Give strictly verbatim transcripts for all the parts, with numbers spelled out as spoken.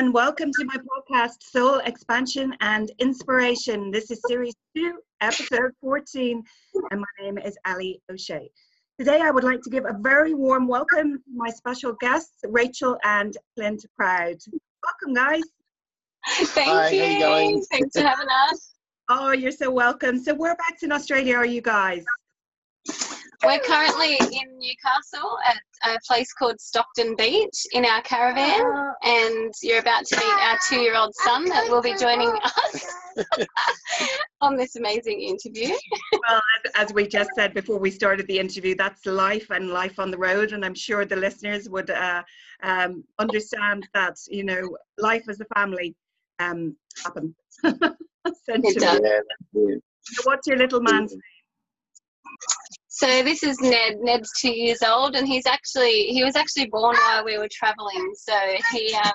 and welcome to my podcast, Soul Expansion and Inspiration. This is series two, episode fourteen, and my name is Ali O'Shea. Today I would like to give a very warm welcome to my special guests, Rachel and Clint Proud. Welcome, guys. Thank Hi, you. How are you going? Thanks for having us. Oh, you're so welcome. So whereabouts in Australia are you guys? We're currently in Newcastle at a place called Stockton Beach in our caravan, and you're about to meet our two-year-old son that will be joining us on this amazing interview. Well, as, as we just said before we started the interview, that's life and life on the road, and I'm sure the listeners would uh, um, understand that, you know, life as a family um, happens. It does. So what's your little man's name? So this is Ned. Ned's two years old, and he's actually he was actually born while we were travelling. So he um,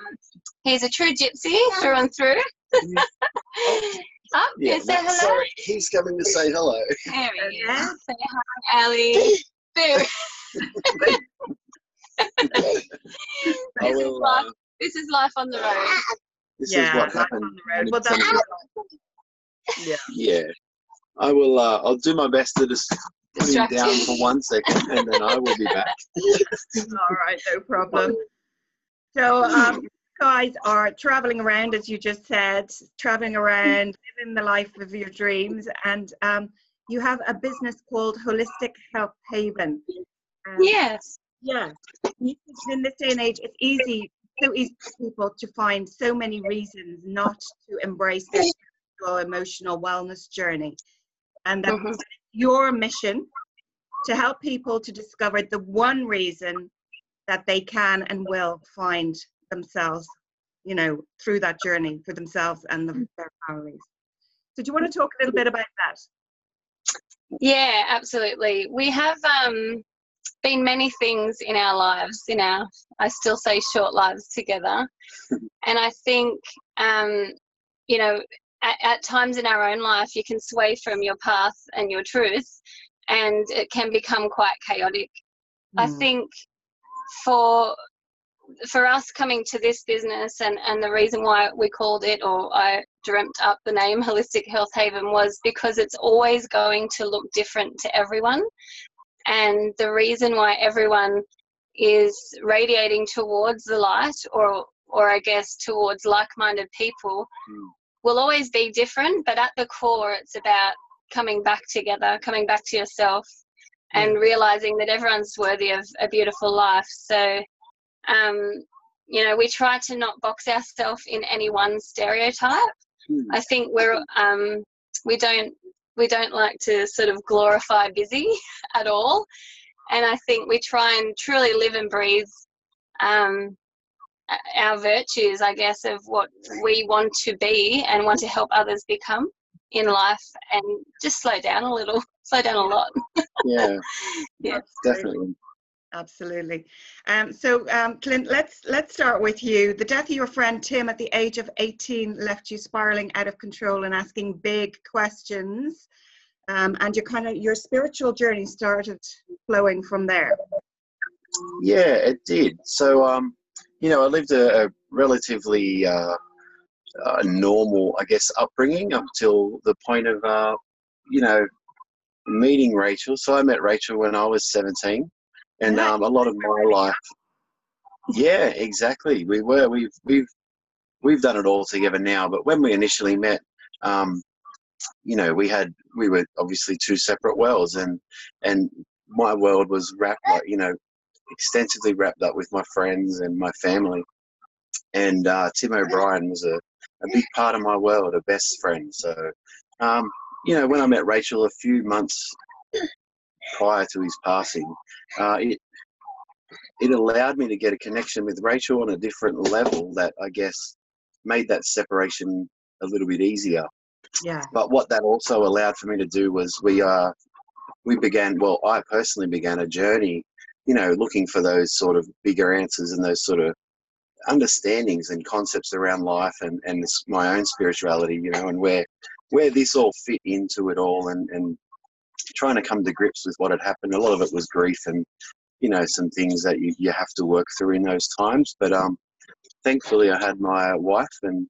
he's a true gypsy through and through. Oh, yeah, say hello. Sorry, he's coming to say hello. There he is. Say hi, Ali. This is life. This is life on the road. This yeah, is what happened. On the road. Well, that's yeah. Yeah. I will. Uh, I'll do my best to just. Put him down for one second and then I will be back. All right, no problem. So um, you guys are traveling around, as you just said, traveling around, living the life of your dreams, and um, you have a business called Holistic Health Haven. Um, yes. Yeah. In this day and age, it's easy, so easy for people to find so many reasons not to embrace their spiritual, emotional wellness journey. And that's mm-hmm. your mission, to help people to discover the one reason that they can and will find themselves, you know, through that journey for themselves and the, their families. So do you want to talk a little bit about that? Yeah, absolutely. We have um, been many things in our lives, in our, I still say short lives together. And I think, um, you know, At, at times in our own life you can sway from your path and your truth, and it can become quite chaotic. Mm. I think for for us coming to this business, and, and the reason why we called it, or I dreamt up the name Holistic Health Haven, was because it's always going to look different to everyone. And the reason why everyone is radiating towards the light, or, or I guess towards like-minded people, mm. will always be different, but at the core it's about coming back together, coming back to yourself, and realizing that everyone's worthy of a beautiful life. So um you know, we try to not box ourselves in any one stereotype. mm. I think we're um we don't we don't like to sort of glorify busy at all, and I think we try and truly live and breathe um our virtues, I guess, of what we want to be and want to help others become in life, and just slow down a little, slow down a lot. Yeah, yeah, definitely, absolutely. Um, so, um, Clint, let's let's start with you. The death of your friend Tim at the age of eighteen left you spiraling out of control and asking big questions, um, and your kind of your spiritual journey started flowing from there. Yeah, it did. So, um. You know, I lived a, a relatively uh, uh, normal, I guess, upbringing up till the point of, uh, you know, meeting Rachel. So I met Rachel when I was seventeen, and um, a lot of my life. Yeah, exactly. We were we've we've we've done it all together now. But when we initially met, um, you know, we had we were obviously two separate worlds, and and my world was wrapped, like, you know, extensively wrapped up with my friends and my family, and uh, Tim O'Brien was a, a big part of my world, a best friend. So um, you know, when I met Rachel a few months prior to his passing, uh, it it allowed me to get a connection with Rachel on a different level that I guess made that separation a little bit easier. Yeah. But what that also allowed for me to do was we uh, we began well I personally began a journey, you know, looking for those sort of bigger answers and those sort of understandings and concepts around life, and, and my own spirituality, you know, and where where this all fit into it all, and, and trying to come to grips with what had happened. A lot of it was grief and, you know, some things that you, you have to work through in those times. But um, thankfully I had my wife, and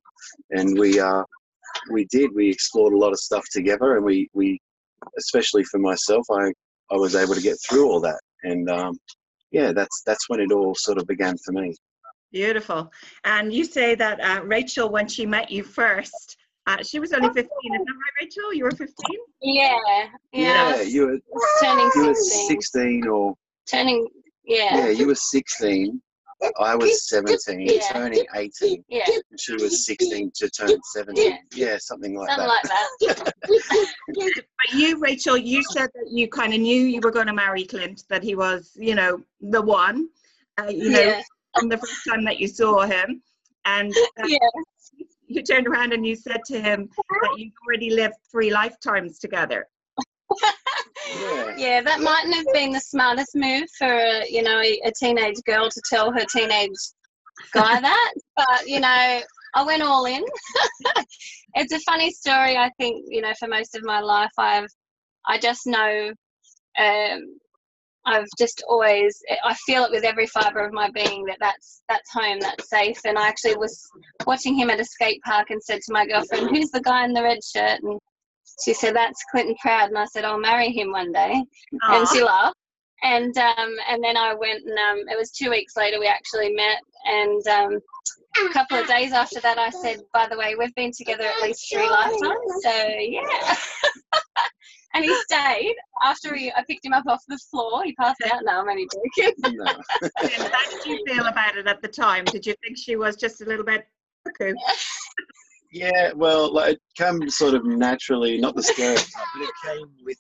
and we uh we did we explored a lot of stuff together, and we we especially for myself, I I was able to get through all that, and um yeah, that's that's when it all sort of began for me. Beautiful. And you say that uh, Rachel, when she met you first, uh, she was only fifteen, isn't that right, Rachel? You were fifteen? Yeah. Yeah, yeah you were turning you sixteen. Were sixteen or... Turning, yeah. Yeah, you were sixteen. I was seventeen, yeah. Turning eighteen. Yeah. And she was sixteen to turn seventeen. Yeah, yeah, something like something that. Something like that. But you, Rachel, you said that you kind of knew you were going to marry Clint, that he was, you know, the one. Uh, you yeah. know. From the first time that you saw him, and um, yeah. you turned around and you said to him that you've already lived three lifetimes together. yeah. yeah, that mightn't have been the smartest move for a, you know a, a teenage girl to tell her teenage guy that, but you know I went all in. It's a funny story. I think you know for most of my life, I've I just know. Um, I've just always, I feel it with every fibre of my being that that's, that's home, that's safe. And I actually was watching him at a skate park and said to my girlfriend, who's the guy in the red shirt? And she said, that's Clint Proud. And I said, I'll marry him one day. Aww. And she laughed. And um, and then I went and um, it was two weeks later we actually met. And um, a couple of days after that, I said, by the way, we've been together at least three lifetimes. So, yeah. And he stayed after he, I picked him up off the floor. He passed out. No, I'm only joking. No. How did you feel about it at the time? Did you think she was just a little bit cuckoo? Yeah, well, like, it came sort of naturally, not the stereotype, but it came with,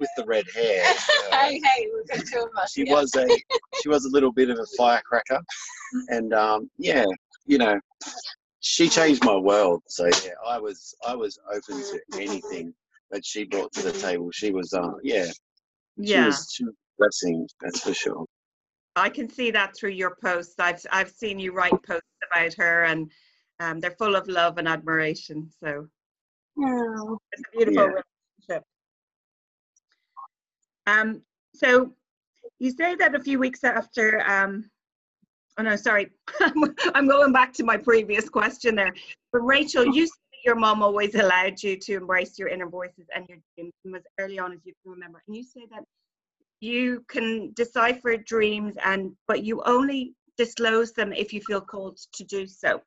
with the red hair. So hey, hey, we've got two of us. She, yeah. was a, she was a little bit of a firecracker. And, um, yeah, you know, she changed my world. So, yeah, I was I was open to anything that she brought to the table. She was, uh, yeah, yeah, she was, she was a blessing, that's for sure. I can see that through your posts. I've I've seen you write posts about her, and um, they're full of love and admiration. So, oh, it's a beautiful yeah. relationship. Um, so you say that a few weeks after. Um, oh no, sorry, I'm going back to my previous question there. But Rachel, you. Your mom always allowed you to embrace your inner voices and your dreams as early on as you can remember. And you say that you can decipher dreams, and but you only disclose them if you feel called to do so.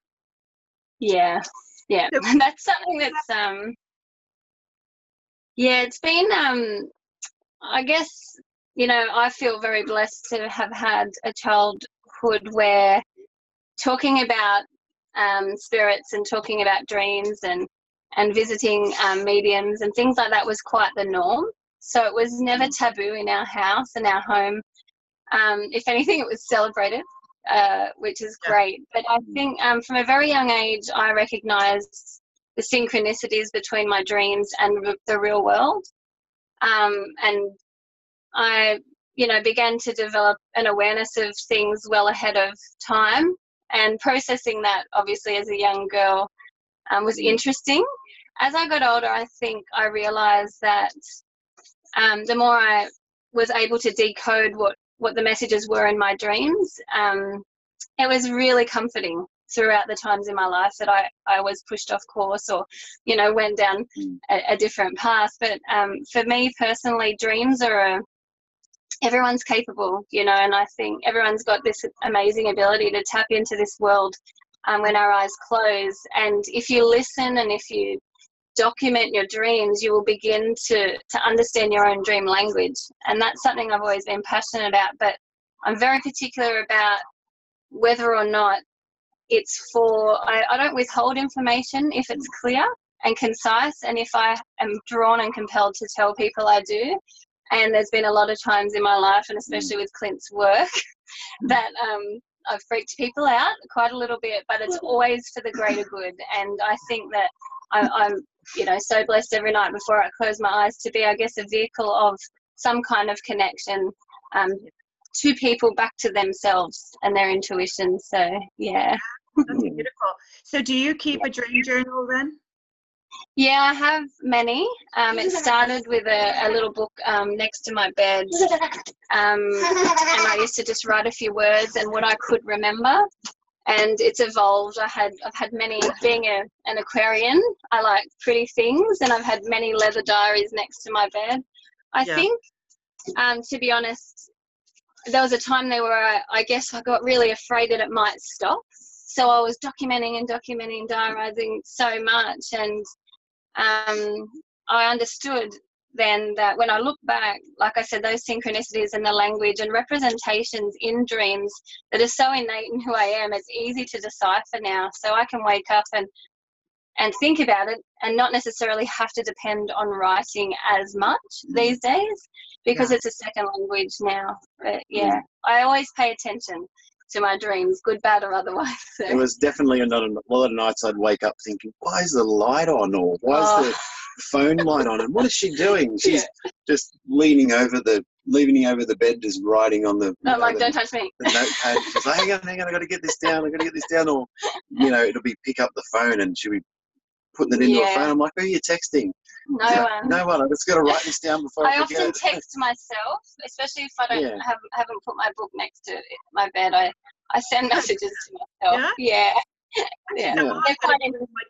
Yeah, yeah, so, that's something that's um, yeah, it's been um, I guess you know I feel very blessed to have had a childhood where talking about um spirits and talking about dreams and and visiting um, mediums and things like that was quite the norm, so it was never taboo in our house and our home. Um if anything, it was celebrated, uh which is great. But I think um from a very young age I recognized the synchronicities between my dreams and r- the real world, um and I you know began to develop an awareness of things well ahead of time. And processing that, obviously, as a young girl, um, was interesting. As I got older, I think I realised that um, the more I was able to decode what, what the messages were in my dreams, um, it was really comforting throughout the times in my life that I, I was pushed off course or, you know, went down a, a different path. But um, for me personally, dreams are a... everyone's capable, you know, and I think everyone's got this amazing ability to tap into this world um, when our eyes close. And if you listen and if you document your dreams, you will begin to, to understand your own dream language. And that's something I've always been passionate about, but I'm very particular about whether or not it's for, I, I don't withhold information if it's clear and concise. And if I am drawn and compelled to tell people, I do. And there's been a lot of times in my life, and especially with Clint's work, that um, I've freaked people out quite a little bit, but it's always for the greater good. And I think that I, I'm, you know, so blessed every night before I close my eyes to be, I guess, a vehicle of some kind of connection um, to people, back to themselves and their intuition. So, yeah. That's beautiful. So do you keep a dream journal then? Yeah, I have many. Um, it started with a, a little book um, next to my bed, um, and I used to just write a few words and what I could remember. and it's evolved. I had, I've had many, being a, an Aquarian, I like pretty things, and I've had many leather diaries next to my bed. I yeah. think, um, to be honest, there was a time there where I, I guess I got really afraid that it might stop. So I was documenting and documenting and diarising so much, and um, I understood then that when I look back, like I said, those synchronicities and the language and representations in dreams that are so innate in who I am, it's easy to decipher now. So I can wake up and and think about it and not necessarily have to depend on writing as much these days, because yeah. it's a second language now. But yeah, yeah, I always pay attention to my dreams, good, bad or otherwise. So. It was definitely not a lot of nights I'd wake up thinking, why is the light on, or why oh. is the phone light on, and what is she doing? She's yeah. just leaning over the leaning over the bed, just writing on the no, like the, don't touch me. The notepad. She's like, hang on, hang on, I got to get this down. I got to get this down, or you know, it'll be pick up the phone and she'll be putting it into yeah. her phone. I'm like, who are you texting? No like, one. No one. I just got to write this down before I, I forget. I often text myself, especially if I don't yeah. have, haven't put my book next to my bed. I I send messages to myself. Yeah. Yeah. yeah. yeah. One of my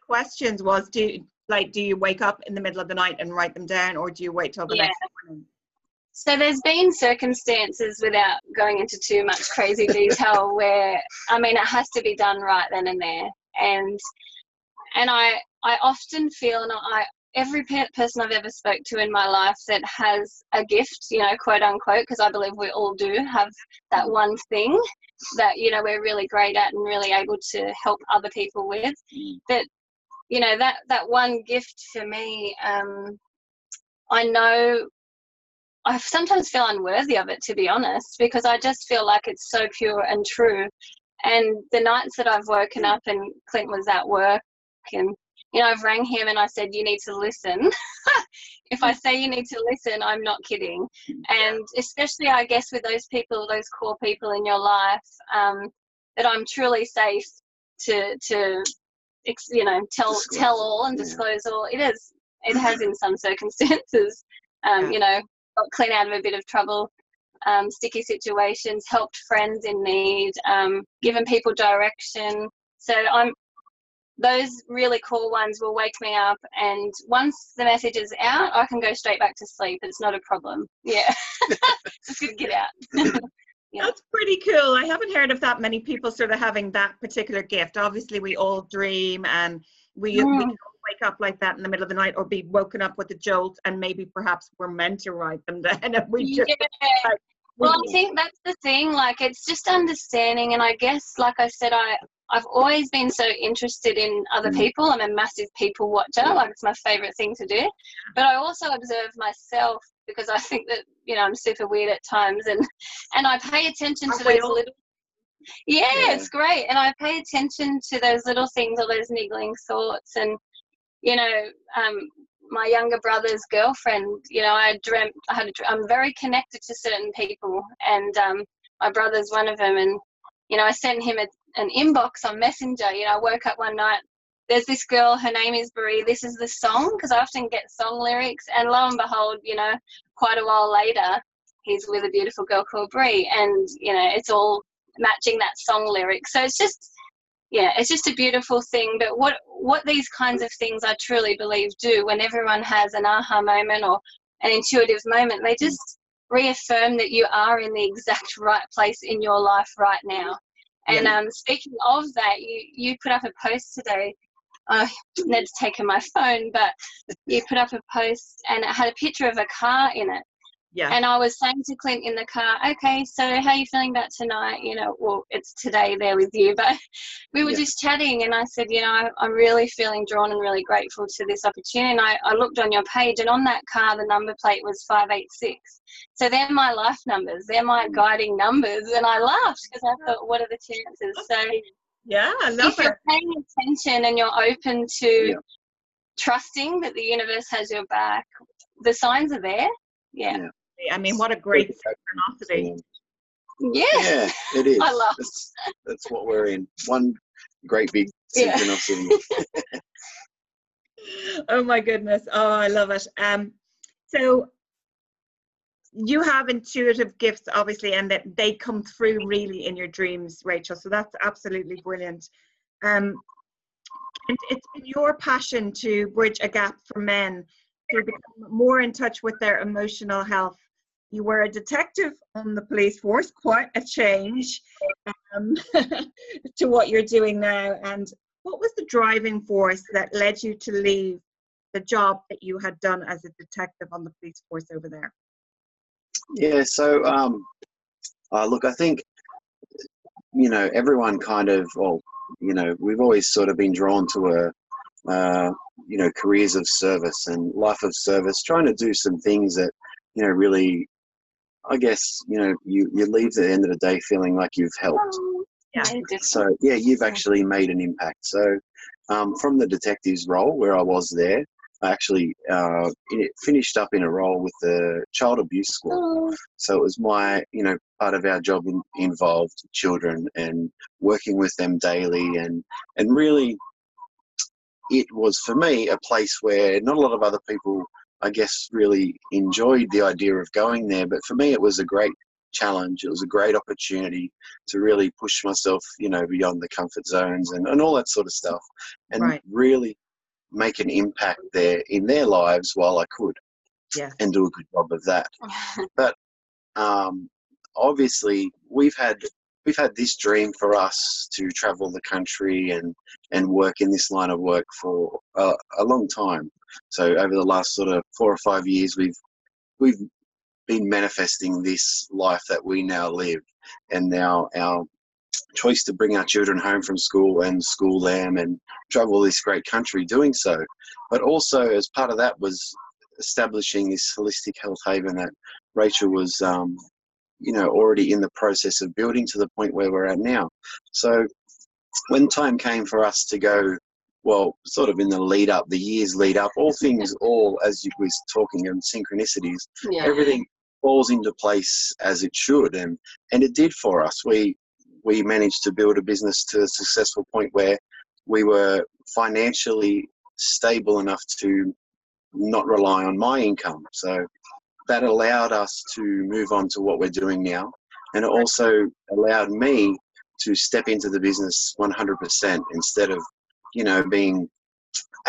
questions was, do. Like, do you wake up in the middle of the night and write them down, or do you wait till the yeah. next morning? So there's been circumstances, without going into too much crazy detail, where, I mean, it has to be done right then and there. And and I I often feel, and I every person I've ever spoke to in my life that has a gift, you know, quote unquote, because I believe we all do have that one thing that, you know, we're really great at and really able to help other people with. But you know, that, that one gift for me, um, I know I sometimes feel unworthy of it, to be honest, because I just feel like it's so pure and true. And the nights that I've woken up and Clint was at work, and, you know, I've rang him and I said, you need to listen. If I say you need to listen, I'm not kidding. And especially, I guess, with those people, those core people in your life, um, that I'm truly safe to, to, you know, tell disclose. tell all and yeah. disclose all. It is. It has in some circumstances, um, yeah. you know, got Clint out of a bit of trouble, um, sticky situations, helped friends in need, um, given people direction. So I'm those really cool ones will wake me up, and once the message is out, I can go straight back to sleep. It's not a problem. Yeah, just gonna get out. Yeah. That's pretty cool. I haven't heard of that many people sort of having that particular gift. Obviously, we all dream, and we, yeah. we can all wake up like that in the middle of the night, or be woken up with a jolt, and maybe perhaps we're meant to write them down. And we just, yeah. like, well, I think that's the thing. Like, it's just understanding, and I guess, like I said, I, I've always been so interested in other people. I'm a massive people watcher. Like, it's my favourite thing to do. But I also observe myself, because I think that, you know, I'm super weird at times, and, and I pay attention to those little yeah, yeah, it's great. And I pay attention to those little things, all those niggling thoughts. And, you know, um, my younger brother's girlfriend, you know, I dreamt, I had, a, I'm very connected to certain people, and um, my brother's one of them. And, you know, I sent him a an inbox on Messenger. You know, I woke up one night, there's this girl, her name is Brie, this is the song, because I often get song lyrics, and lo and behold, you know, quite a while later, he's with a beautiful girl called Brie, and, you know, it's all matching that song lyric. So it's just, yeah, it's just a beautiful thing. But what, what these kinds of things I truly believe do, when everyone has an aha moment or an intuitive moment, they just reaffirm that you are in the exact right place in your life right now. And um, speaking of that, you, you put up a post today. Uh, Ned's taken my phone, but you put up a post and it had a picture of a car in it. Yeah. And I was saying to Clint in the car, okay, so how are you feeling about tonight? You know, well, it's today there with you, but we were yeah. just chatting, and I said, you know, I'm really feeling drawn and really grateful to this opportunity. And I, I looked on your page, and on that car, the number plate was five eight six. So they're my life numbers. They're my mm-hmm. guiding numbers. And I laughed, because I thought, what are the chances? So yeah, I love if it. You're paying attention and you're open to yeah. trusting that the universe has your back, the signs are there. Yeah. yeah. I mean, what a great synchronicity. Yeah. Yeah, it is. I love it. That's, that's what we're in. One great big synchronicity. Yeah. Oh, my goodness. Oh, I love it. Um, so you have intuitive gifts, obviously, and that they come through really in your dreams, Rachel. So that's absolutely brilliant. Um, and it's been your passion to bridge a gap for men to become more in touch with their emotional health. You were a detective on the police force, quite a change um, to what you're doing now. And what was the driving force that led you to leave the job that you had done as a detective on the police force over there? Yeah, so um, uh, look, I think, you know, everyone kind of, well, you know, we've always sort of been drawn to a, uh, you know, careers of service and life of service, trying to do some things that, you know, really, I guess, you know, you, you leave at the end of the day feeling like you've helped. Yeah, so, yeah, you've actually made an impact. So um, from the detective's role where I was there, I actually uh, it finished up in a role with the child abuse squad. So it was my, you know, part of our job in, involved children and working with them daily. And, and really it was, for me, a place where not a lot of other people, I guess, really enjoyed the idea of going there. But for me, it was a great challenge. It was a great opportunity to really push myself, you know, beyond the comfort zones and, and all that sort of stuff, and right. really make an impact there in their lives while I could, yeah. and do a good job of that. But um, obviously, we've had we've had this dream for us to travel the country and and work in this line of work for a, a long time. So over the last sort of four or five years, we've we've been manifesting this life that we now live, and now our choice to bring our children home from school and school them and travel this great country doing so. But also as part of that was establishing this holistic health haven that Rachel was, um, you know, already in the process of building to the point where we're at now. So when time came for us to go, well, sort of in the lead up, the years lead up, all things, all as you was talking and synchronicities, yeah. everything falls into place as it should. And, and it did for us. We, we managed to build a business to a successful point where we were financially stable enough to not rely on my income. So that allowed us to move on to what we're doing now. And it also allowed me to step into the business one hundred percent instead of, you know, being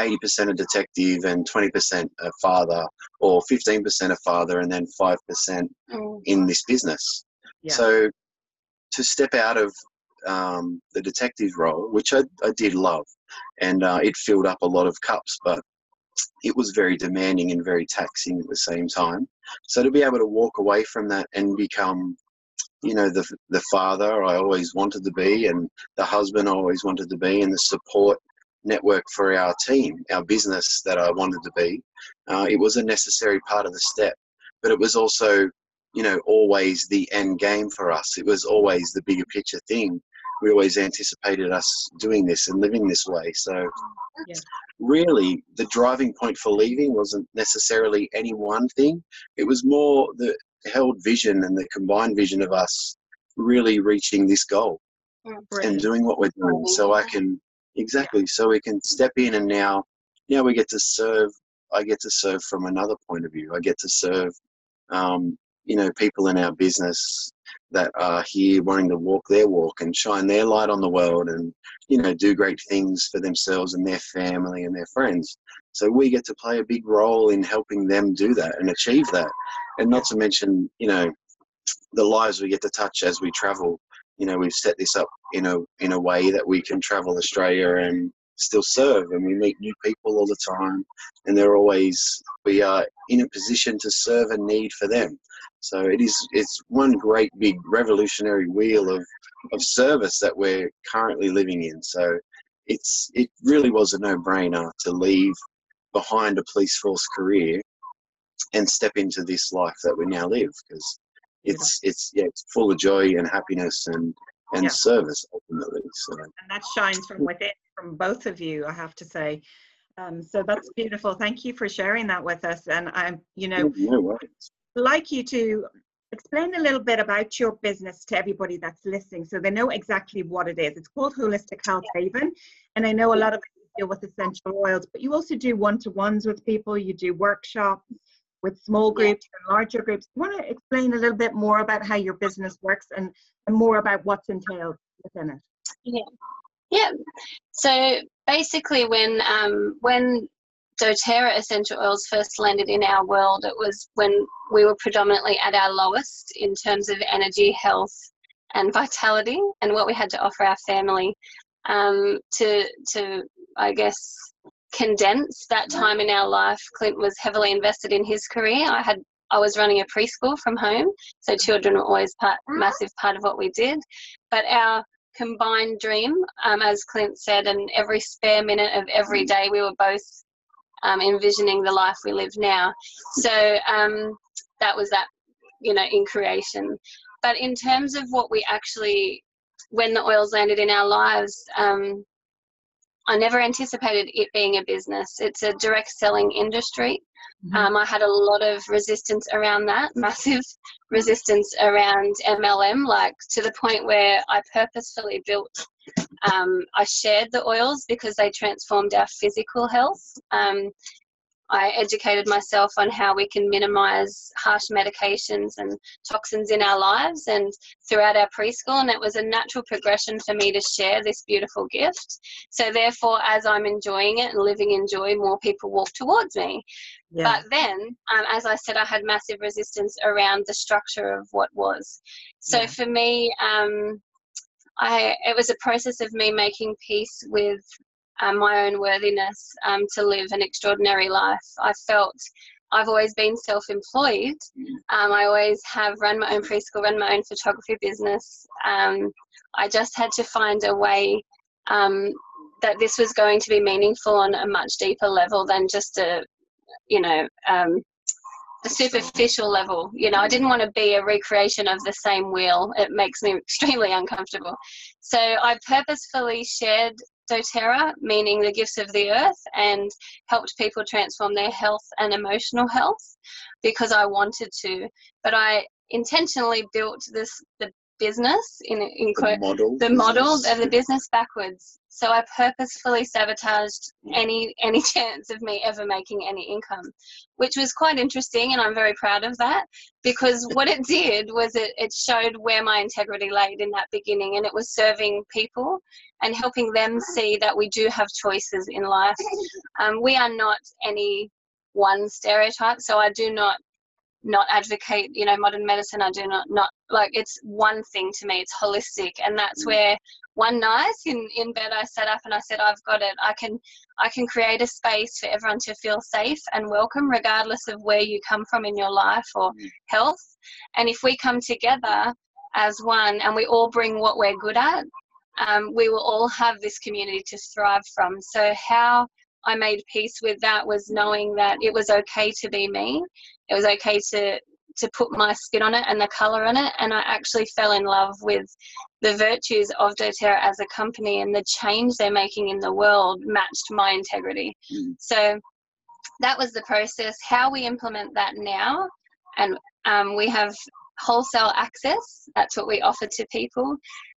eighty percent a detective and twenty percent a father, or fifteen percent a father and then five percent oh. in this business. Yeah. So to step out of um, the detective role, which I, I did love, and uh, it filled up a lot of cups, but it was very demanding and very taxing at the same time. So to be able to walk away from that and become, you know, the the father I always wanted to be, and the husband I always wanted to be, and the support network for our team, our business that I wanted to be, uh, it was a necessary part of the step. But it was also, you know, always the end game for us. It was always the bigger picture thing. We always anticipated us doing this and living this way. So yeah. really the driving point for leaving wasn't necessarily any one thing. It was more the held vision and the combined vision of us really reaching this goal yeah, and doing what we're doing. So I can, exactly, yeah. so we can step in, and now, now we get to serve. I get to serve from another point of view. I get to serve, um, you know, people in our business that are here wanting to walk their walk and shine their light on the world and, you know, do great things for themselves and their family and their friends. So we get to play a big role in helping them do that and achieve that. And not to mention, you know, the lives we get to touch as we travel. You know, we've set this up in a in a way that we can travel Australia and still serve, and we meet new people all the time, and they're always, we are in a position to serve a need for them. So it is, it's one great big revolutionary wheel of, of service that we're currently living in. So it's, it really was a no-brainer to leave behind a police force career and step into this life that we now live, because it's, yeah. it's, yeah, it's full of joy and happiness and, and yeah. service ultimately. So. And that shines from within, from both of you, I have to say. Um, so that's beautiful. Thank you for sharing that with us. And I'm, you know, no I'd like you to explain a little bit about your business to everybody that's listening, so they know exactly what it is. It's called Holistic Health yeah. Haven, and I know a lot of it deal with essential oils, but you also do one-to-ones with people. You do workshops. with small groups and larger groups. You want to explain a little bit more about how your business works and, and more about what's entailed within it? Yeah, yeah. So basically, when um, when doTERRA essential oils first landed in our world, it was when we were predominantly at our lowest in terms of energy, health, and vitality, and what we had to offer our family. Um, to to I guess condense that time in our life, Clint was heavily invested in his career. I had I was running a preschool from home, so children were always part massive part of what we did. But our combined dream, um, as Clint said, and every spare minute of every day, we were both um, envisioning the life we live now. So um, that was that, you know, in creation. But in terms of what we actually, when the oils landed in our lives, um, I never anticipated it being a business. It's a direct selling industry. Mm-hmm. Um, I had a lot of resistance around that, massive resistance around M L M, like to the point where I purposefully built, um, I shared the oils because they transformed our physical health. Um, I educated myself on how we can minimise harsh medications and toxins in our lives and throughout our preschool, and it was a natural progression for me to share this beautiful gift. So therefore, as I'm enjoying it and living in joy, more people walk towards me. Yeah. But then, um, as I said, I had massive resistance around the structure of what was. So yeah. for me, um, I it was a process of me making peace with Um, my own worthiness um, to live an extraordinary life. I felt I've always been self-employed. Um, I always have run my own preschool, run my own photography business. Um, I just had to find a way um, that this was going to be meaningful on a much deeper level than just a, you know, um, a superficial level. You know, I didn't want to be a recreation of the same wheel. It makes me extremely uncomfortable. So I purposefully shared doTERRA, meaning the gifts of the earth, and helped people transform their health and emotional health because I wanted to. But I intentionally built this the business in, in the, model, the model of the business backwards. So I purposefully sabotaged any any chance of me ever making any income, which was quite interesting, and I'm very proud of that, because what it did was it, it showed where my integrity laid in that beginning, and it was serving people and helping them see that we do have choices in life. Um, we are not any one stereotype, so I do not not advocate, you know, modern medicine. I do not, not like, it's one thing to me, it's holistic. And that's where one night in, in bed, I sat up and I said, I've got it. I can, I can create a space for everyone to feel safe and welcome, regardless of where you come from in your life or health. And if we come together as one and we all bring what we're good at, um, we will all have this community to thrive from. So how I made peace with that was knowing that it was okay to be me. It was okay to to put my skin on it and the colour on it, and I actually fell in love with the virtues of doTERRA as a company, and the change they're making in the world matched my integrity. Mm. So that was the process. How we implement that now, and um, we have wholesale access. That's what we offer to people,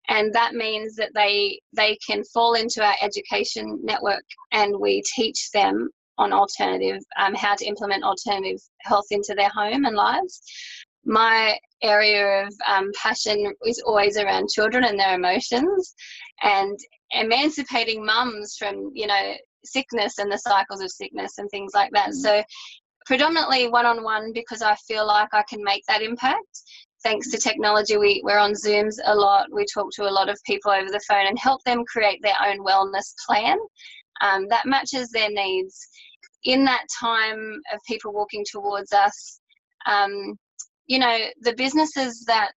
and that means that they they can fall into our education network, and we teach them on alternative, um, how to implement alternative health into their home and lives. My area of um, passion is always around children and their emotions, and emancipating mums from, you know, sickness and the cycles of sickness and things like that. Mm-hmm. So predominantly one-on-one, because I feel like I can make that impact. Thanks to technology, we, we're on Zooms a lot. We talk to a lot of people over the phone and help them create their own wellness plan Um, that matches their needs. In that time of people walking towards us, um, you know, the businesses that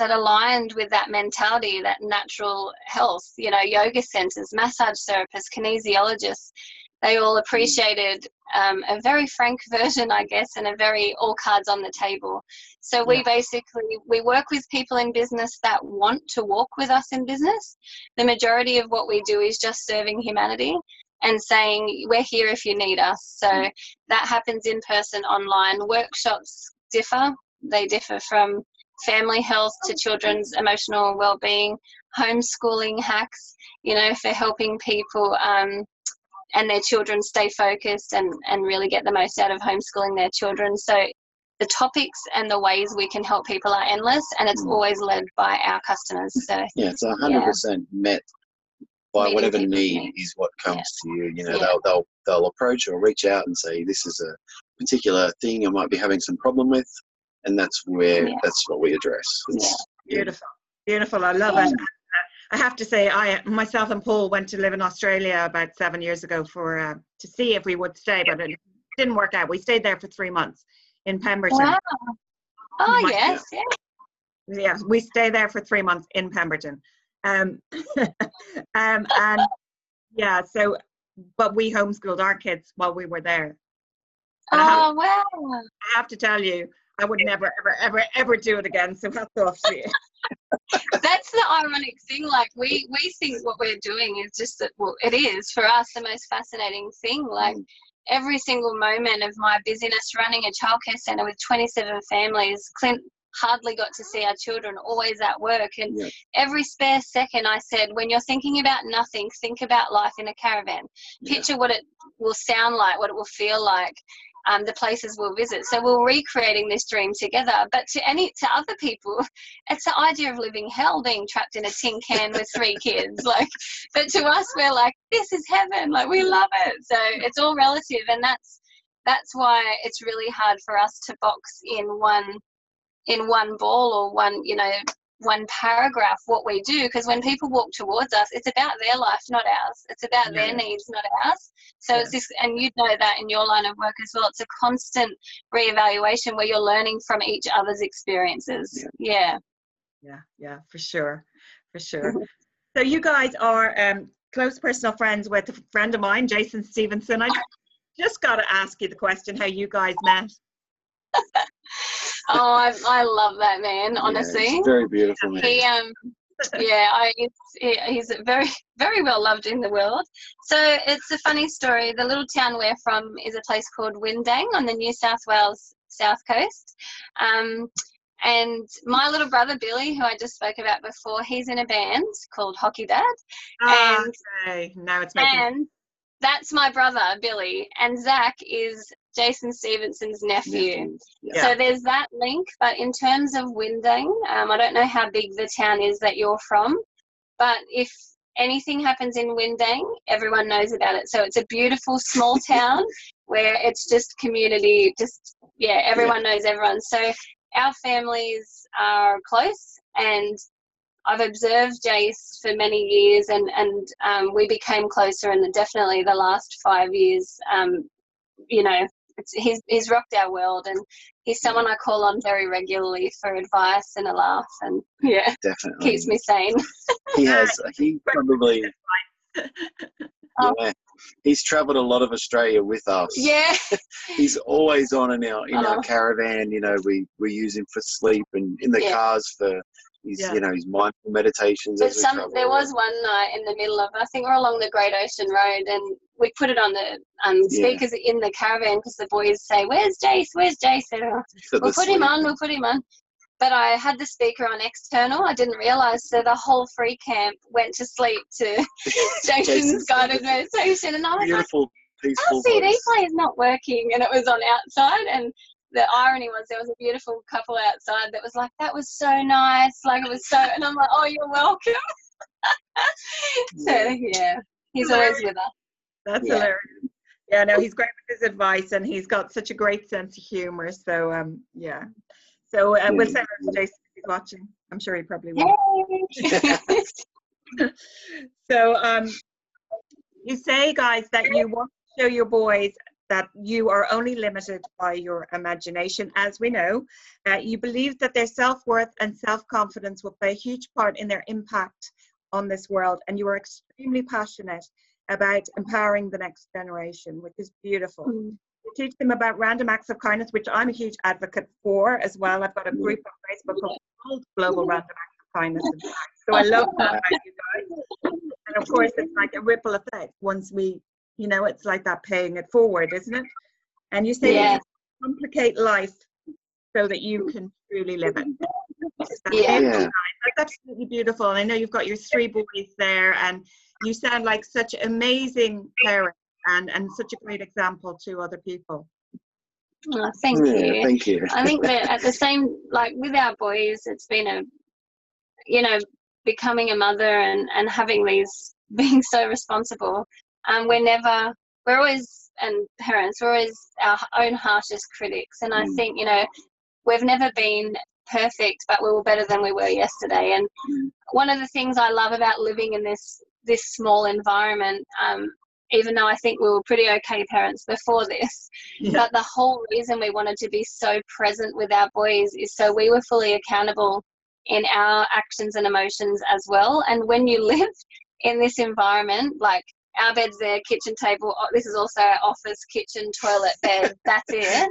that aligned with that mentality, that natural health, you know, yoga centres, massage therapists, kinesiologists, they all appreciated um, a very frank version, I guess, and a very all cards on the table. So we yeah. basically, we work with people in business that want to walk with us in business. The majority of what we do is just serving humanity and saying, we're here if you need us. So mm. that happens in person, online. Workshops differ. They differ from family health to children's emotional well-being, homeschooling hacks, you know, for helping people um, and their children stay focused and, and really get the most out of homeschooling their children. So the topics and the ways we can help people are endless, and it's always led by our customers. So yeah, it's one hundred percent yeah. met by whatever need is what comes yeah. to you. You know, yeah. they'll, they'll, they'll approach or reach out and say, this is a particular thing I might be having some problem with. And that's where, yeah. that's what we address. It's, yeah. Beautiful. Yeah. Beautiful. I love yeah. it. I have to say, I myself and Paul went to live in Australia about seven years ago for uh, to see if we would stay, but it didn't work out. We stayed there for three months in Pemberton. Wow. Oh, My, yes. Yeah. yeah, we stayed there for three months in Pemberton. Um, um, and yeah, so, but we homeschooled our kids while we were there. And oh, I have, wow. I have to tell you, I would never, ever, ever, ever do it again. So hats off to you. That's the ironic thing. Like we, we think what we're doing is just that. Well, it is for us the most fascinating thing. Like every single moment of my busyness running a childcare centre with twenty-seven families, Clint hardly got to see our children, always at work. And yeah. every spare second I said, when you're thinking about nothing, think about life in a caravan. Picture yeah. what it will sound like, what it will feel like. Um, the places we'll visit. So we're recreating this dream together. But to any, to other people, it's the idea of living hell, being trapped in a tin can with three kids. Like, but to us, we're like, this is heaven. Like, we love it. So it's all relative, and that's that's why it's really hard for us to box in one in one ball or one, you know, one paragraph what we do, because when people walk towards us, it's about their life, not ours. It's about yeah. their needs, not ours. So yeah. it's this, and you know that in your line of work as well, it's a constant reevaluation where you're learning from each other's experiences. Yeah. Yeah, yeah, yeah for sure, for sure. So you guys are um, close personal friends with a friend of mine, Jason Stevenson. I just got to ask you the question, how you guys met. Oh, I, I love that man. Honestly, yeah, very beautiful man. He, um, yeah, I, he, he's very, very well loved in the world. So it's a funny story. The little town we're from is a place called Windang on the New South Wales south coast. Um, and my little brother Billy, who I just spoke about before, he's in a band called Hockey Dad. Oh, and, okay. Now it's making. And that's my brother Billy, and Zach is Jason Stevenson's nephew. Yeah. So there's that link. But in terms of Windang, um, I don't know how big the town is that you're from, but if anything happens in Windang, everyone knows about it. So it's a beautiful small town where it's just community, just, yeah, everyone yeah. knows everyone. So our families are close, and I've observed Jace for many years, and, and um, we became closer in the, definitely the last five years, um, you know, It's, he's he's rocked our world, and he's someone I call on very regularly for advice and a laugh, and yeah, definitely keeps me sane. He has. He probably. Oh. Yeah, he's travelled a lot of Australia with us. Yeah. He's always on in our in oh. our caravan. You know, we we use him for sleep and in the yeah. cars for. He's, yeah. you know, his mindful meditations. As some, there was one night in the middle of, I think we're along the Great Ocean Road, and we put it on the um, speakers yeah. in the caravan because the boys say, where's Jace, where's Jace? And, oh, we'll put sleep. him on, we'll put him on. But I had the speaker on external. I didn't realise, so the whole free camp went to sleep to Jason's guided meditation. And I was Beautiful, like, peaceful our C D voice. player is not working, and it was on outside, and the irony was there was a beautiful couple outside that was like, that was so nice, like it was so, and I'm like, oh, you're welcome. So yeah, he's hilarious. Always with us. That's yeah. hilarious. Yeah, no, he's great with his advice, and he's got such a great sense of humor. So um, yeah. So uh, we'll send him to Jason if he's watching. I'm sure he probably will. So um, you say, guys, that you want to show your boys that you are only limited by your imagination, as we know. Uh, you believe that their self-worth and self-confidence will play a huge part in their impact on this world, and you are extremely passionate about empowering the next generation, which is beautiful. Mm. You teach them about random acts of kindness, which I'm a huge advocate for as well. I've got a group on Facebook called Global Random Acts of Kindness. So I love that about you guys. And of course, it's like a ripple effect once we, you know, it's like that paying it forward, isn't it? And you say yeah. you complicate life so that you can truly live it. That's yeah. yeah. That's absolutely beautiful. And I know you've got your three boys there, and you sound like such amazing parents. and, and such a great example to other people. Oh, thank yeah, you. Thank you. I think that at the same, like with our boys, it's been a, you know, becoming a mother and, and having these, being so responsible. Um, we're never, we're always, and parents, we're always our own harshest critics. And I mm. think, you know, we've never been perfect, but we were better than we were yesterday. And mm. one of the things I love about living in this, this small environment, um, even though I think we were pretty okay parents before this, yeah. but the whole reason we wanted to be so present with our boys is so we were fully accountable in our actions and emotions as well. And when you live in this environment, like our bed's there, kitchen table, this is also our office, kitchen, toilet, bed, that's it.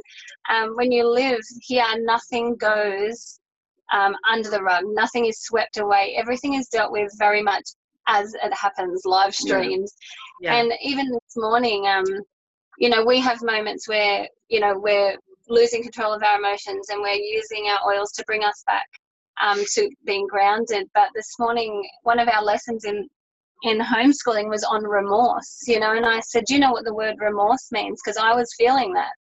Um, when you live here, nothing goes um, under the rug. Nothing is swept away. Everything is dealt with very much as it happens, live streams. Yeah. Yeah. And even this morning, um, you know, we have moments where, you know, we're losing control of our emotions and we're using our oils to bring us back um, to being grounded. But this morning, one of our lessons in, in homeschooling was on remorse, you know, and I said, do you know what the word remorse means? Because I was feeling that,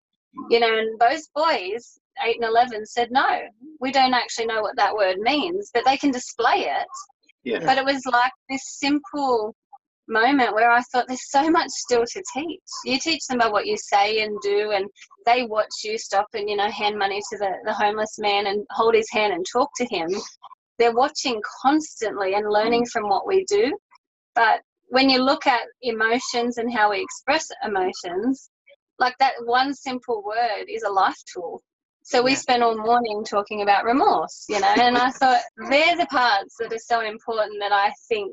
you know, and those boys, eight and eleven, said, no, we don't actually know what that word means, but they can display it. Yeah. But it was like this simple moment where I thought there's so much still to teach. You teach them by what you say and do, and they watch you stop and, you know, hand money to the, the homeless man and hold his hand and talk to him. They're watching constantly and learning from what we do. But when you look at emotions and how we express emotions, like that one simple word is a life tool. So we spent all morning talking about remorse, you know, and I thought they're the parts that are so important that I think,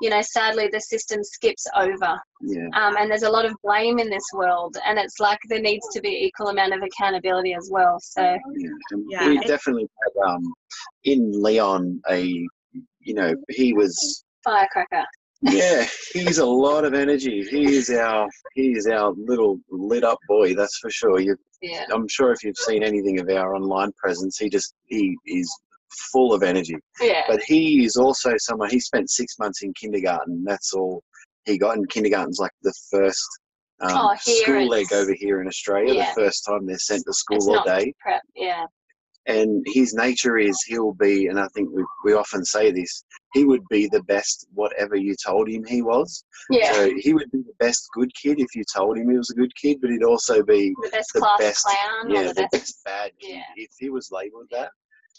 you know, sadly the system skips over. Yeah. Um, and there's a lot of blame in this world, and it's like there needs to be equal amount of accountability as well. So yeah. we definitely had um, in Leon a, you know, he was firecracker. Yeah, he's a lot of energy. He is our he is our little lit up boy, that's for sure. You, yeah. I'm sure if you've seen anything of our online presence, he just he is full of energy. Yeah. But he is also someone. He spent six months in kindergarten. That's all he got. And kindergarten's like the first um, oh, school leg over here in Australia. Yeah. The first time they're sent to school it's all day. Prep. Yeah. And his nature is he'll be, and I think we we often say this, he would be the best whatever you told him he was. Yeah. So he would be the best good kid if you told him he was a good kid, but he'd also be the best, the class best clown yeah, or the, the best, best bad kid yeah. if he was labelled that.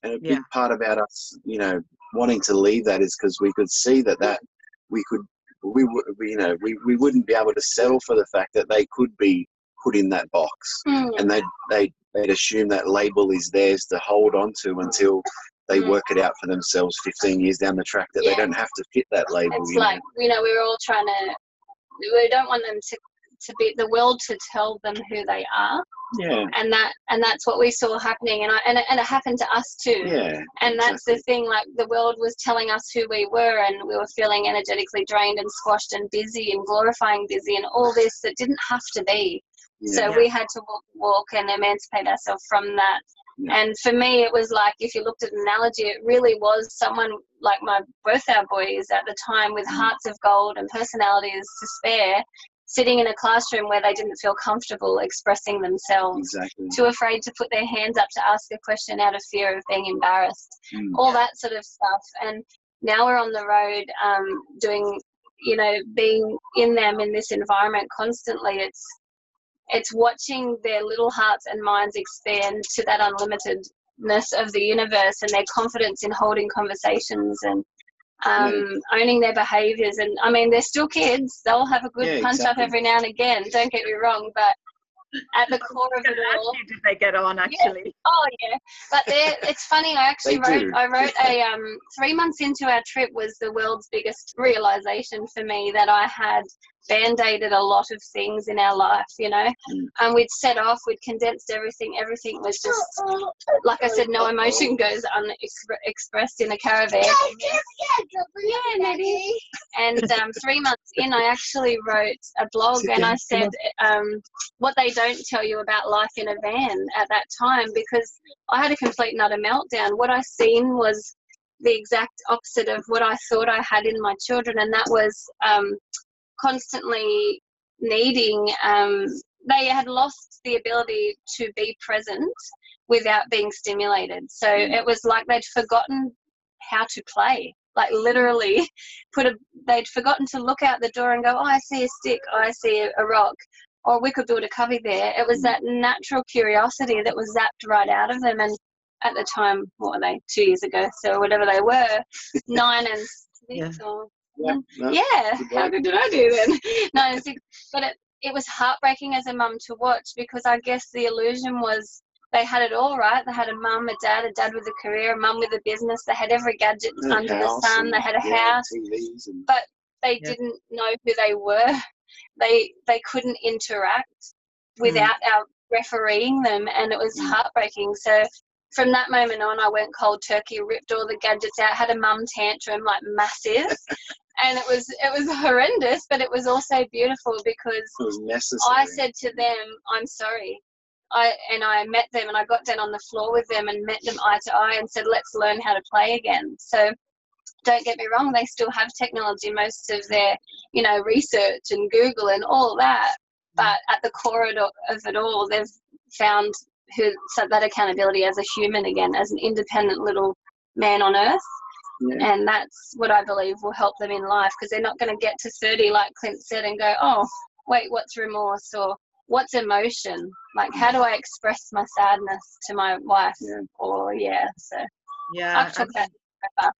And a big yeah. part about us, you know, wanting to leave that is because we could see that that we could, we would, you know, we, we wouldn't be able to settle for the fact that they could be put in that box mm. and they they. They'd assume that label is theirs to hold on to until they mm. work it out for themselves fifteen years down the track that yeah. they don't have to fit that label. It's you like, know. You know, we're all trying to, we don't want them to, to be, the world to tell them who they are. Yeah. And that, and that's what we saw happening. And I, and it, and it happened to us too. Yeah. And that's exactly. the thing, like the world was telling us who we were, and we were feeling energetically drained and squashed and busy and glorifying busy and all this that didn't have to be. Yeah. So we had to walk, walk and emancipate ourselves from that. Yeah. And for me, it was like, if you looked at an analogy, it really was someone like my birth hour boys at the time with mm. hearts of gold and personalities to spare, sitting in a classroom where they didn't feel comfortable expressing themselves, exactly. too afraid to put their hands up to ask a question out of fear of being embarrassed, mm. all that sort of stuff. And now we're on the road um, doing, you know, being in them in this environment constantly. It's, It's watching their little hearts and minds expand to that unlimitedness of the universe, and their confidence in holding conversations and um, mm. owning their behaviours. And, I mean, they're still kids. They'll have a good yeah, punch exactly. up every now and again. Don't get me wrong, but at the core of it all... Did they get on, actually? Yeah. Oh, yeah. But it's funny. I actually wrote, I wrote a... Um, three months into our trip was the world's biggest realisation for me, that I had... band-aided a lot of things in our life, you know, and um, we'd set off, we'd condensed everything everything was just, like I said, no emotion goes unexpressed in a caravan. Yeah, maybe. And um, three months in, I actually wrote a blog, and I said um, what they don't tell you about life in a van at that time, because I had a complete and utter meltdown. What I seen was the exact opposite of what I thought I had in my children, and that was um constantly needing, um, they had lost the ability to be present without being stimulated. So mm. it was like they'd forgotten how to play, like literally put a, they'd forgotten to look out the door and go, oh, I see a stick, oh, I see a, a rock, or we could build a covey there. It was that natural curiosity that was zapped right out of them. And at the time, what were they, two years ago, so whatever they were, nine and six yeah. or... Yeah, no, yeah. Good how good did I do then? nine and six. But it, it was heartbreaking as a mum to watch, because I guess the illusion was they had it all right. They had a mum, a dad, a dad with a career, a mum with a business. They had every gadget and under the sun. And, they had a yeah, house. And, but they yeah. didn't know who they were. They they couldn't interact without mm. our refereeing them, and it was mm. heartbreaking. So from that moment on, I went cold turkey, ripped all the gadgets out, had a mum tantrum, like massive, and it was it was horrendous, but it was also beautiful, because it was necessary. I said to them, I'm sorry. I and I met them, and I got down on the floor with them and met them eye to eye and said, let's learn how to play again. So don't get me wrong, they still have technology, most of their, you know, research and Google and all that, but at the core of it all, they've found who so that accountability as a human again, as an independent little man on earth. Yeah. And that's what I believe will help them in life, because they're not going to get to thirty, like Clint said, and go, oh wait, what's remorse, or what's emotion, like how do I express my sadness to my wife? Yeah. Or yeah so yeah I've talked about that.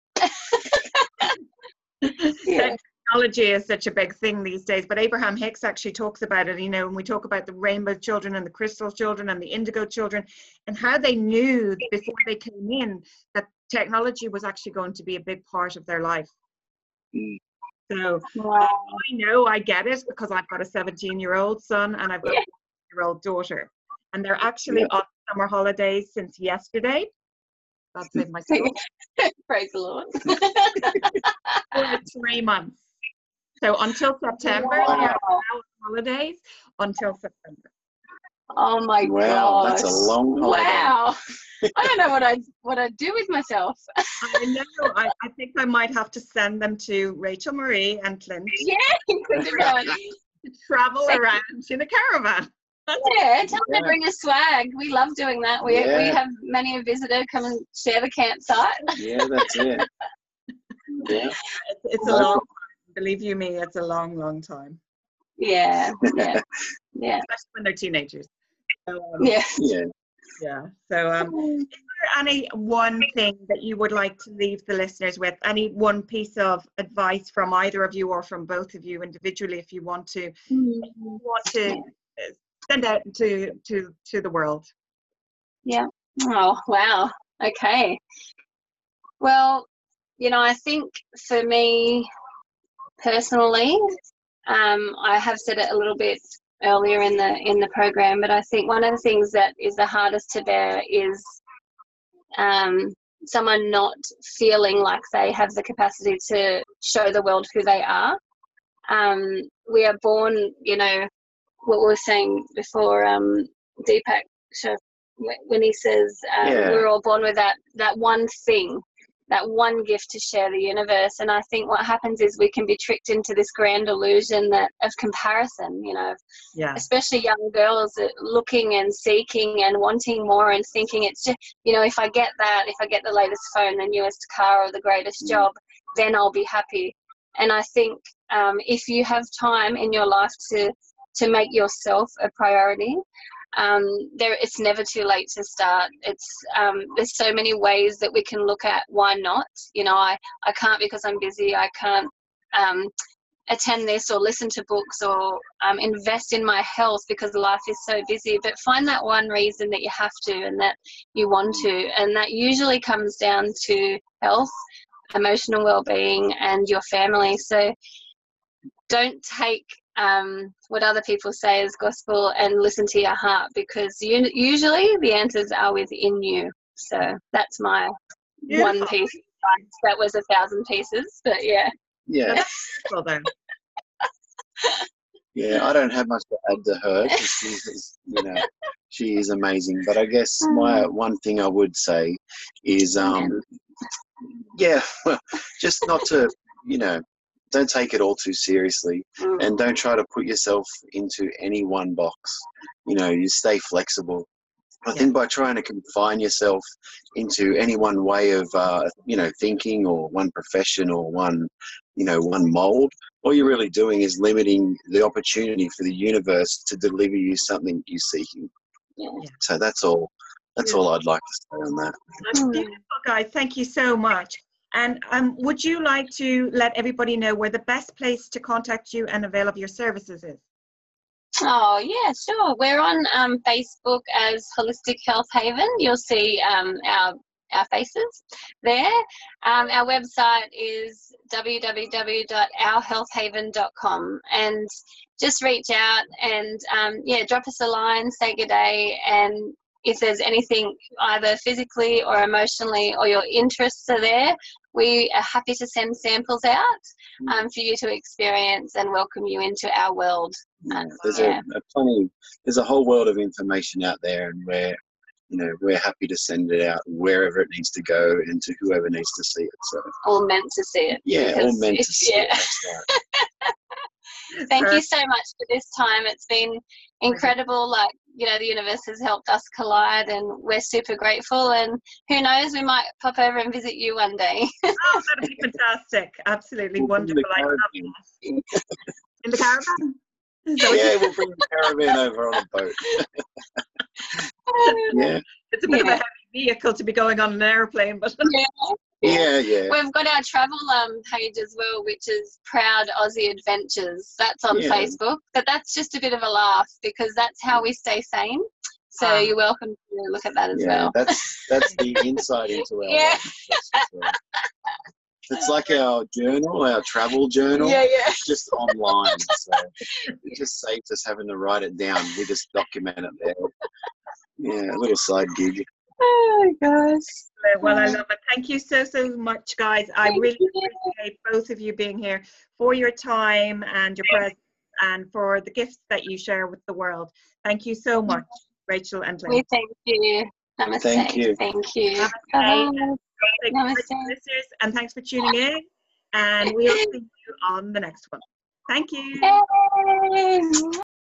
Yeah. Technology is such a big thing these days, but Abraham Hicks actually talks about it, you know, when we talk about the rainbow children and the crystal children and the indigo children, and how they knew before they came in that technology was actually going to be a big part of their life. So wow. I know I get it, because I've got a seventeen year old son and I've got yeah. a seventeen year old daughter, and they're actually yeah. on summer holidays since yesterday. God save my soul. Praise the Lord. For three months. So until September, wow. we have holidays until September. Oh my wow, gosh. Wow, that's a long holiday. Wow. I don't know what I what I do with myself. I know. I, I think I might have to send them to Rachel Marie and Clint. Yeah, Clint Proud. To travel around in a caravan. Yeah, tell them to bring a swag. We love doing that. We yeah. we have many a visitor come and share the campsite. Yeah, that's it. Yeah. It's a long time. Believe you me, it's a long, long time. Yeah, yeah, yeah. Especially when they're teenagers. So, um, yeah. yeah. Yeah. So um, is there any one thing that you would like to leave the listeners with? Any one piece of advice from either of you, or from both of you individually, if you want to, mm-hmm. if you want to yeah. send out to to to the world? Yeah. Oh wow. Okay. Well, you know, I think for me personally, um, I have said it a little bit earlier in the in the program, but I think one of the things that is the hardest to bear is um, someone not feeling like they have the capacity to show the world who they are. Um, we are born, you know. What we were saying before, um, Deepak, when he says um, yeah. we're all born with that, that one thing, that one gift to share the universe. And I think what happens is we can be tricked into this grand illusion that of comparison, you know, yeah. especially young girls looking and seeking and wanting more and thinking it's just, you know, if I get that, if I get the latest phone, the newest car, or the greatest mm-hmm. job, then I'll be happy. And I think um, if you have time in your life to to make yourself a priority, um, there it's never too late to start. It's um, there's so many ways that we can look at why not. You know, I, I can't because I'm busy, I can't um, attend this or listen to books or um, invest in my health because life is so busy. But find that one reason that you have to and that you want to, and that usually comes down to health, emotional well-being, and your family. So don't take um what other people say is gospel and listen to your heart, because you usually the answers are within you. So that's my yeah. one piece. That was a thousand pieces, but yeah yeah well then yeah I don't have much to add to her. She's, you know, she is amazing, but I guess my one thing I would say is um yeah just not to, you know, don't take it all too seriously, mm. and don't try to put yourself into any one box. You know, you stay flexible. I yeah. think by trying to confine yourself into any one way of, uh, you know, thinking, or one profession, or one, you know, one mold, all you're really doing is limiting the opportunity for the universe to deliver you something you're seeking. Yeah. So that's all. That's yeah. all I'd like to say on that. That's beautiful, guys. Thank you so much. And um, would you like to let everybody know where the best place to contact you and avail of your services is? Oh, yeah, sure. We're on um, Facebook as Holistic Health Haven. You'll see um, our, our faces there. Um, our website is w w w dot our health haven dot com, and just reach out and, um, yeah, drop us a line, say good day, and if there's anything either physically or emotionally or your interests are there, we are happy to send samples out um, for you to experience and welcome you into our world. Yeah, there's yeah. a, a plenty, there's a whole world of information out there, and we're, you know, we're happy to send it out wherever it needs to go and to whoever needs to see it. So all meant to see it. Yeah, all meant to see yeah. it. Thank you so much for this time. It's been incredible. Like, you know, the universe has helped us collide, and we're super grateful. And who knows, we might pop over and visit you one day. Oh, that'd be fantastic. Absolutely wonderful. I love you. In the caravan? Yeah, we'll bring the caravan over on a boat. yeah. It's a bit yeah. of a heavy vehicle to be going on an aeroplane, but yeah. Yeah, yeah. We've got our travel um, page as well, which is Proud Aussie Adventures. That's on yeah. Facebook. But that's just a bit of a laugh, because that's how we stay sane. So um, you're welcome to look at that as yeah, well. Yeah, that's, that's the insight into our yeah. life. It's like our journal, our travel journal. Yeah, yeah. It's just online. So it just saves us having to write it down. We just document it there. Yeah, a little side gig. Oh my gosh. Well, I love it. Thank you so, so much, guys. I Thank really you. appreciate both of you being here, for your time and your presence, and for the gifts that you share with the world. Thank you so much, Rachel and Lynn. Thank you. Namaste. Thank you. Thank you. Namaste. Namaste. Namaste. Listeners, and thanks for tuning in. And we'll see you on the next one. Thank you. Yay.